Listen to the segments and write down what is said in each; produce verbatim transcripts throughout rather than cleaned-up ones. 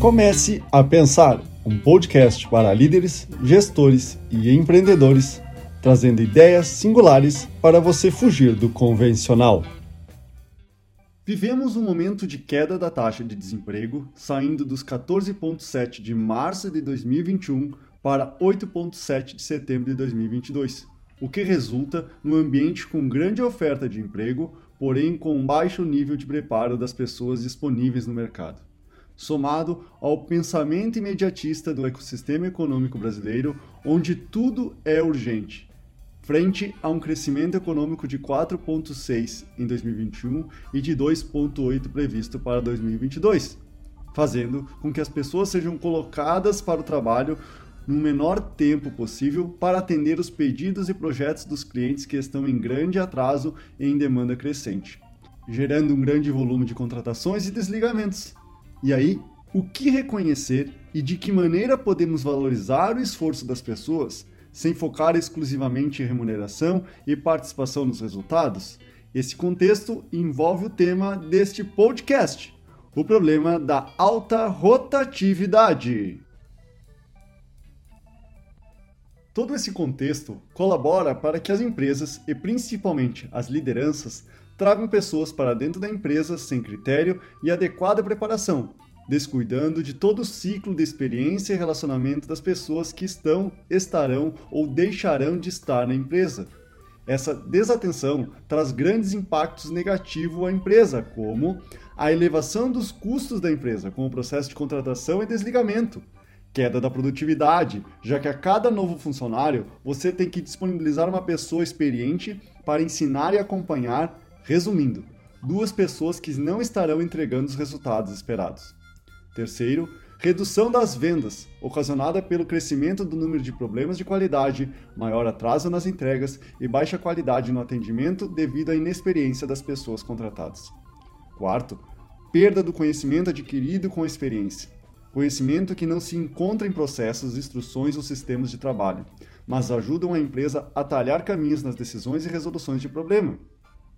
Comece a pensar, um podcast para líderes, gestores e empreendedores, trazendo ideias singulares para você fugir do convencional. Vivemos um momento de queda da taxa de desemprego, saindo dos quatorze vírgula sete por cento de março de dois mil e vinte e um para oito vírgula sete por cento de setembro de dois mil e vinte e dois, o que resulta num ambiente com grande oferta de emprego, porém com um baixo nível de preparo das pessoas disponíveis no mercado. Somado ao pensamento imediatista do ecossistema econômico brasileiro, onde tudo é urgente, frente a um crescimento econômico de quatro vírgula seis por cento em dois mil e vinte e um e de dois vírgula oito por cento previsto para dois mil e vinte e dois, fazendo com que as pessoas sejam colocadas para o trabalho no menor tempo possível para atender os pedidos e projetos dos clientes que estão em grande atraso e em demanda crescente, gerando um grande volume de contratações e desligamentos. E aí, o que reconhecer e de que maneira podemos valorizar o esforço das pessoas sem focar exclusivamente em remuneração e participação nos resultados? Esse contexto envolve o tema deste podcast, o problema da alta rotatividade. Todo esse contexto colabora para que as empresas e principalmente as lideranças tragam pessoas para dentro da empresa sem critério e adequada preparação, descuidando de todo o ciclo de experiência e relacionamento das pessoas que estão, estarão ou deixarão de estar na empresa. Essa desatenção traz grandes impactos negativos à empresa, como a elevação dos custos da empresa com o processo de contratação e desligamento, queda da produtividade, já que a cada novo funcionário você tem que disponibilizar uma pessoa experiente para ensinar e acompanhar, resumindo, duas pessoas que não estarão entregando os resultados esperados. Terceiro, redução das vendas, ocasionada pelo crescimento do número de problemas de qualidade, maior atraso nas entregas e baixa qualidade no atendimento devido à inexperiência das pessoas contratadas. Quarto, perda do conhecimento adquirido com a experiência. Conhecimento que não se encontra em processos, instruções ou sistemas de trabalho, mas ajudam a empresa a talhar caminhos nas decisões e resoluções de problema.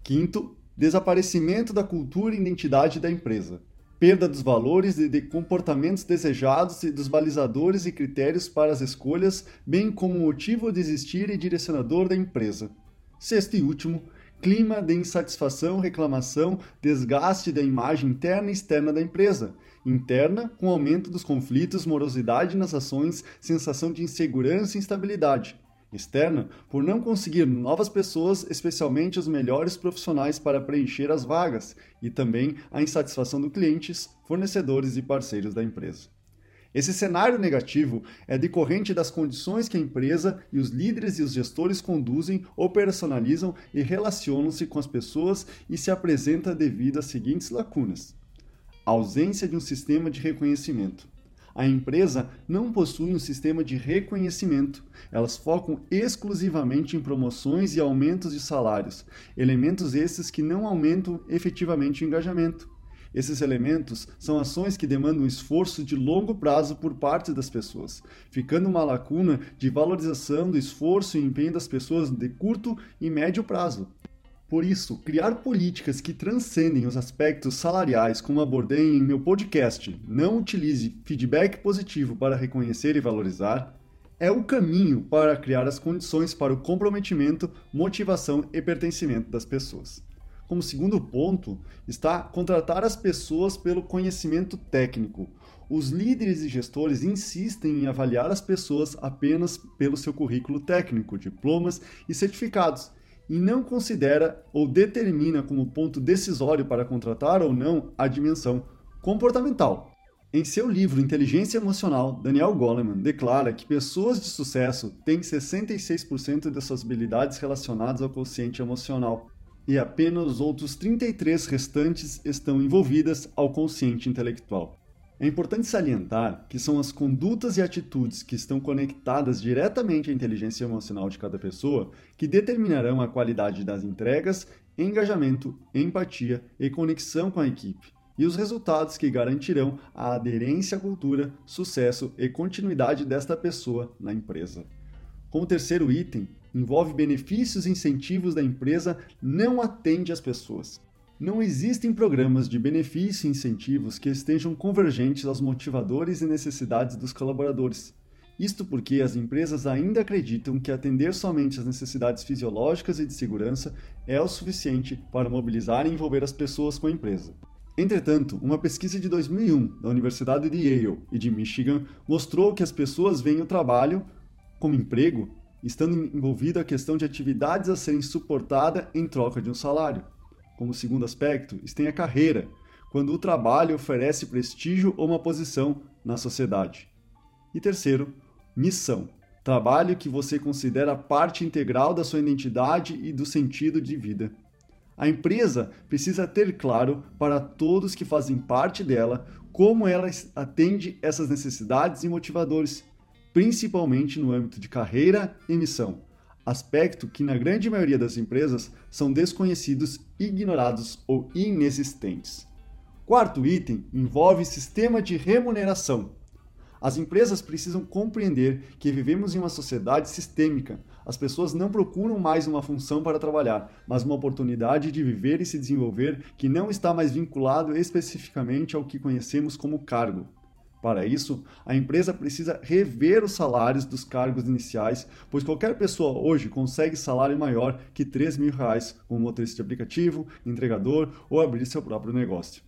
Quinto, desaparecimento da cultura e identidade da empresa. Perda dos valores e de comportamentos desejados e dos balizadores e critérios para as escolhas, bem como motivo de existir e direcionador da empresa. Sexto e último, clima de insatisfação, reclamação, desgaste da imagem interna e externa da empresa. Interna, com aumento dos conflitos, morosidade nas ações, sensação de insegurança e instabilidade. Externa, por não conseguir novas pessoas, especialmente os melhores profissionais para preencher as vagas, e também a insatisfação dos clientes, fornecedores e parceiros da empresa. Esse cenário negativo é decorrente das condições que a empresa e os líderes e os gestores conduzem, operacionalizam e relacionam-se com as pessoas e se apresenta devido às seguintes lacunas. A ausência de um sistema de reconhecimento. A empresa não possui um sistema de reconhecimento, elas focam exclusivamente em promoções e aumentos de salários, elementos esses que não aumentam efetivamente o engajamento. Esses elementos são ações que demandam esforço de longo prazo por parte das pessoas, ficando uma lacuna de valorização do esforço e empenho das pessoas de curto e médio prazo. Por isso, criar políticas que transcendem os aspectos salariais, como abordei em meu podcast, não utilize feedback positivo para reconhecer e valorizar, é o caminho para criar as condições para o comprometimento, motivação e pertencimento das pessoas. Como segundo ponto, está contratar as pessoas pelo conhecimento técnico. Os líderes e gestores insistem em avaliar as pessoas apenas pelo seu currículo técnico, diplomas e certificados, e não considera ou determina como ponto decisório para contratar ou não a dimensão comportamental. Em seu livro Inteligência Emocional, Daniel Goleman declara que pessoas de sucesso têm sessenta e seis por cento de suas habilidades relacionadas ao quociente emocional e apenas os outros trinta e três por cento restantes estão envolvidas ao quociente intelectual. É importante salientar que são as condutas e atitudes que estão conectadas diretamente à inteligência emocional de cada pessoa que determinarão a qualidade das entregas, engajamento, empatia e conexão com a equipe, e os resultados que garantirão a aderência à cultura, sucesso e continuidade desta pessoa na empresa. Como terceiro item, envolve benefícios e incentivos da empresa não atende às pessoas. Não existem programas de benefício e incentivos que estejam convergentes aos motivadores e necessidades dos colaboradores. Isto porque as empresas ainda acreditam que atender somente às necessidades fisiológicas e de segurança é o suficiente para mobilizar e envolver as pessoas com a empresa. Entretanto, uma pesquisa de dois mil e um da Universidade de Yale e de Michigan mostrou que as pessoas veem o trabalho como emprego, estando envolvida a questão de atividades a serem suportadas em troca de um salário. Como segundo aspecto, está a carreira, quando o trabalho oferece prestígio ou uma posição na sociedade. E terceiro, missão, trabalho que você considera parte integral da sua identidade e do sentido de vida. A empresa precisa ter claro para todos que fazem parte dela como ela atende essas necessidades e motivadores, principalmente no âmbito de carreira e missão, aspecto que na grande maioria das empresas são desconhecidos, ignorados ou inexistentes. Quarto item envolve sistema de remuneração. As empresas precisam compreender que vivemos em uma sociedade sistêmica. As pessoas não procuram mais uma função para trabalhar, mas uma oportunidade de viver e se desenvolver que não está mais vinculado especificamente ao que conhecemos como cargo. Para isso, a empresa precisa rever os salários dos cargos iniciais, pois qualquer pessoa hoje consegue salário maior que três mil reais como motorista de aplicativo, entregador ou abrir seu próprio negócio.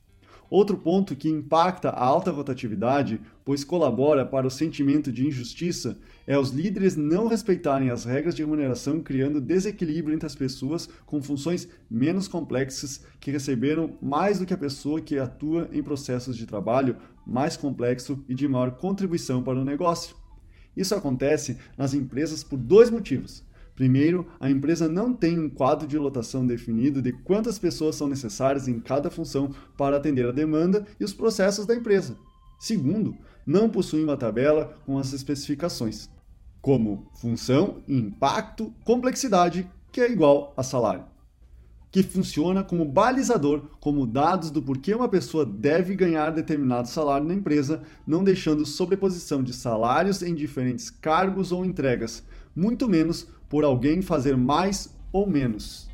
Outro ponto que impacta a alta rotatividade, pois colabora para o sentimento de injustiça, é os líderes não respeitarem as regras de remuneração, criando desequilíbrio entre as pessoas com funções menos complexas que receberam mais do que a pessoa que atua em processos de trabalho mais complexo e de maior contribuição para o negócio. Isso acontece nas empresas por dois motivos. Primeiro, a empresa não tem um quadro de lotação definido de quantas pessoas são necessárias em cada função para atender a demanda e os processos da empresa. Segundo, não possui uma tabela com as especificações, como função, impacto, complexidade, que é igual a salário, que funciona como balizador, como dados do porquê uma pessoa deve ganhar determinado salário na empresa, não deixando sobreposição de salários em diferentes cargos ou entregas, muito menos por alguém fazer mais ou menos.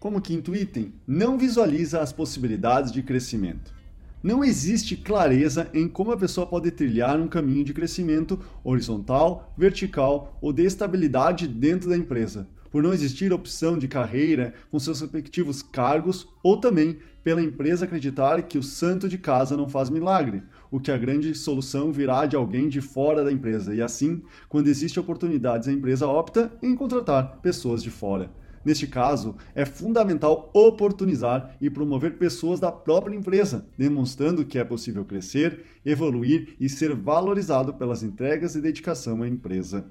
Como quinto item, não visualiza as possibilidades de crescimento. Não existe clareza em como a pessoa pode trilhar um caminho de crescimento horizontal, vertical ou de estabilidade dentro da empresa, por não existir opção de carreira com seus respectivos cargos ou também pela empresa acreditar que o santo de casa não faz milagre, o que a grande solução virá de alguém de fora da empresa, e assim, quando existem oportunidades, a empresa opta em contratar pessoas de fora. Neste caso, é fundamental oportunizar e promover pessoas da própria empresa, demonstrando que é possível crescer, evoluir e ser valorizado pelas entregas e dedicação à empresa.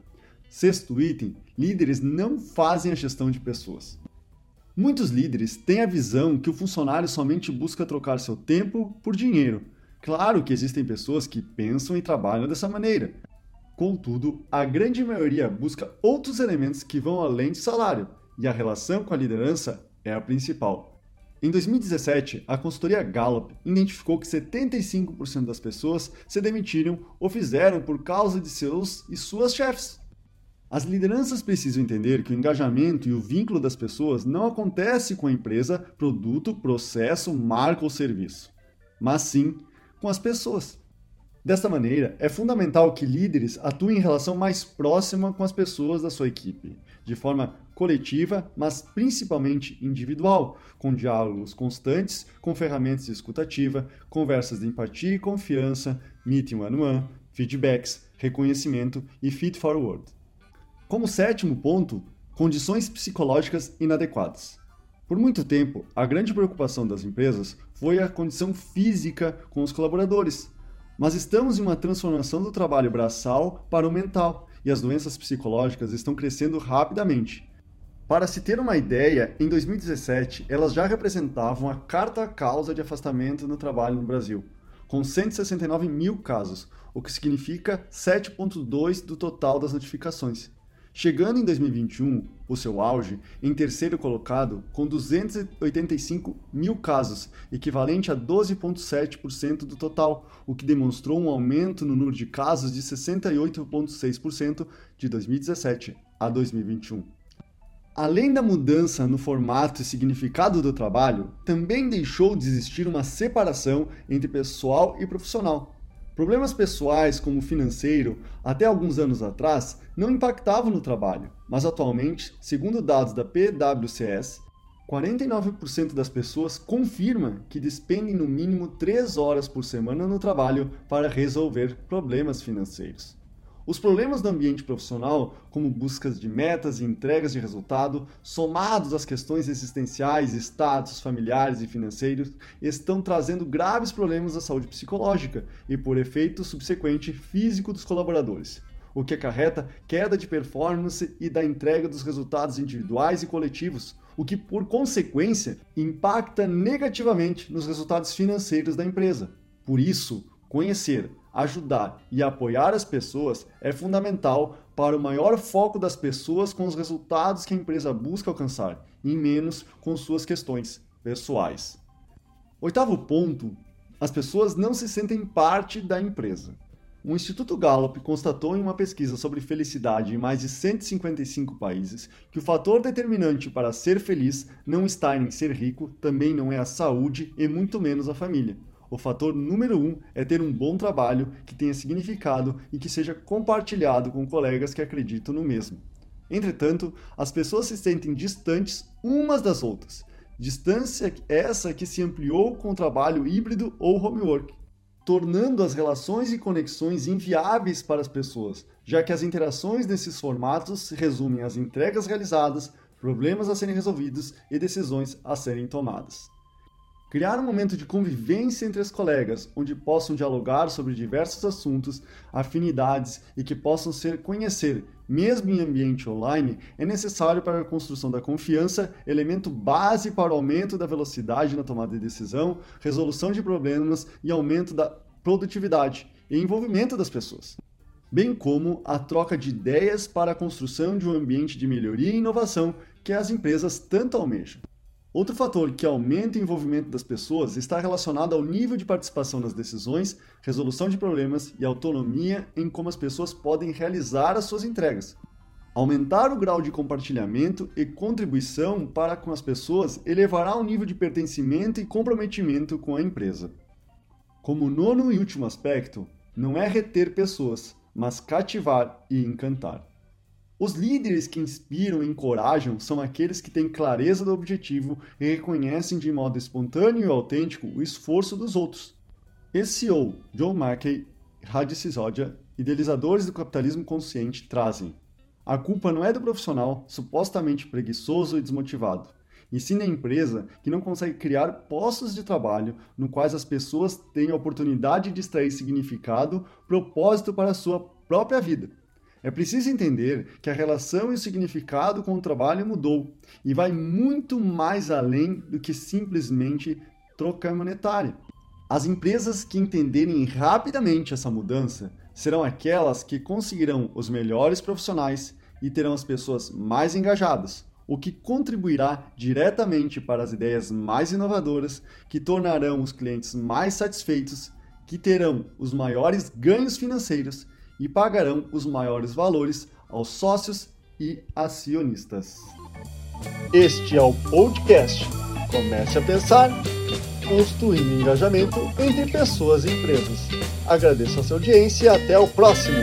Sexto item, líderes não fazem a gestão de pessoas. Muitos líderes têm a visão que o funcionário somente busca trocar seu tempo por dinheiro. Claro que existem pessoas que pensam e trabalham dessa maneira. Contudo, a grande maioria busca outros elementos que vão além de salário, e a relação com a liderança é a principal. Em dois mil e dezessete, a consultoria Gallup identificou que setenta e cinco por cento das pessoas se demitiram ou fizeram por causa de seus e suas chefes. As lideranças precisam entender que o engajamento e o vínculo das pessoas não acontece com a empresa, produto, processo, marca ou serviço, mas sim com as pessoas. Desta maneira, é fundamental que líderes atuem em relação mais próxima com as pessoas da sua equipe, de forma coletiva, mas principalmente individual, com diálogos constantes, com ferramentas de escuta ativa, conversas de empatia e confiança, meeting one-on-one, feedbacks, reconhecimento e feed forward. Como sétimo ponto, condições psicológicas inadequadas. Por muito tempo, a grande preocupação das empresas foi a condição física com os colaboradores, mas estamos em uma transformação do trabalho braçal para o mental, e as doenças psicológicas estão crescendo rapidamente. Para se ter uma ideia, em dois mil e dezessete, elas já representavam a quarta causa de afastamento no trabalho no Brasil, com cento e sessenta e nove mil casos, o que significa sete vírgula dois por cento do total das notificações. Chegando em dois mil e vinte e um, o seu auge, em terceiro colocado, com duzentos e oitenta e cinco mil casos, equivalente a doze vírgula sete por cento do total, o que demonstrou um aumento no número de casos de sessenta e oito vírgula seis por cento de dois mil e dezessete a dois mil e vinte e um. Além da mudança no formato e significado do trabalho, também deixou de existir uma separação entre pessoal e profissional. Problemas pessoais, como o financeiro, até alguns anos atrás, não impactavam no trabalho, mas atualmente, segundo dados da P W C S, quarenta e nove por cento das pessoas confirma que despendem no mínimo três horas por semana no trabalho para resolver problemas financeiros. Os problemas do ambiente profissional, como buscas de metas e entregas de resultado, somados às questões existenciais, status, familiares e financeiros, estão trazendo graves problemas à saúde psicológica e, por efeito subsequente, físico dos colaboradores, o que acarreta queda de performance e da entrega dos resultados individuais e coletivos, o que, por consequência, impacta negativamente nos resultados financeiros da empresa. Por isso, conhecer, ajudar e apoiar as pessoas é fundamental para o maior foco das pessoas com os resultados que a empresa busca alcançar, e menos com suas questões pessoais. Oitavo ponto, as pessoas não se sentem parte da empresa. O Instituto Gallup constatou em uma pesquisa sobre felicidade em mais de cento e cinquenta e cinco países que o fator determinante para ser feliz não está em ser rico, também não é a saúde e muito menos a família. O fator número um é ter um bom trabalho que tenha significado e que seja compartilhado com colegas que acreditam no mesmo. Entretanto, as pessoas se sentem distantes umas das outras. Distância essa que se ampliou com o trabalho híbrido ou homework, tornando as relações e conexões inviáveis para as pessoas, já que as interações nesses formatos se resumem às entregas realizadas, problemas a serem resolvidos e decisões a serem tomadas. Criar um momento de convivência entre as colegas, onde possam dialogar sobre diversos assuntos, afinidades e que possam se conhecer, mesmo em ambiente online, é necessário para a construção da confiança, elemento base para o aumento da velocidade na tomada de decisão, resolução de problemas e aumento da produtividade e envolvimento das pessoas, bem como a troca de ideias para a construção de um ambiente de melhoria e inovação que as empresas tanto almejam. Outro fator que aumenta o envolvimento das pessoas está relacionado ao nível de participação nas decisões, resolução de problemas e autonomia em como as pessoas podem realizar as suas entregas. Aumentar o grau de compartilhamento e contribuição para com as pessoas elevará o nível de pertencimento e comprometimento com a empresa. Como nono e último aspecto, não é reter pessoas, mas cativar e encantar. Os líderes que inspiram e encorajam são aqueles que têm clareza do objetivo e reconhecem de modo espontâneo e autêntico o esforço dos outros. C E O John Mackey e Raj Sisodia, idealizadores do capitalismo consciente, trazem: a culpa não é do profissional supostamente preguiçoso e desmotivado, e sim da empresa que não consegue criar postos de trabalho no quais as pessoas têm a oportunidade de extrair significado, propósito para a sua própria vida. É preciso entender que a relação e o significado com o trabalho mudou e vai muito mais além do que simplesmente troca monetária. As empresas que entenderem rapidamente essa mudança serão aquelas que conseguirão os melhores profissionais e terão as pessoas mais engajadas, o que contribuirá diretamente para as ideias mais inovadoras, que tornarão os clientes mais satisfeitos, que terão os maiores ganhos financeiros e pagarão os maiores valores aos sócios e acionistas. Este é o podcast Comece a Pensar, construindo engajamento entre pessoas e empresas. Agradeço a sua audiência e até o próximo!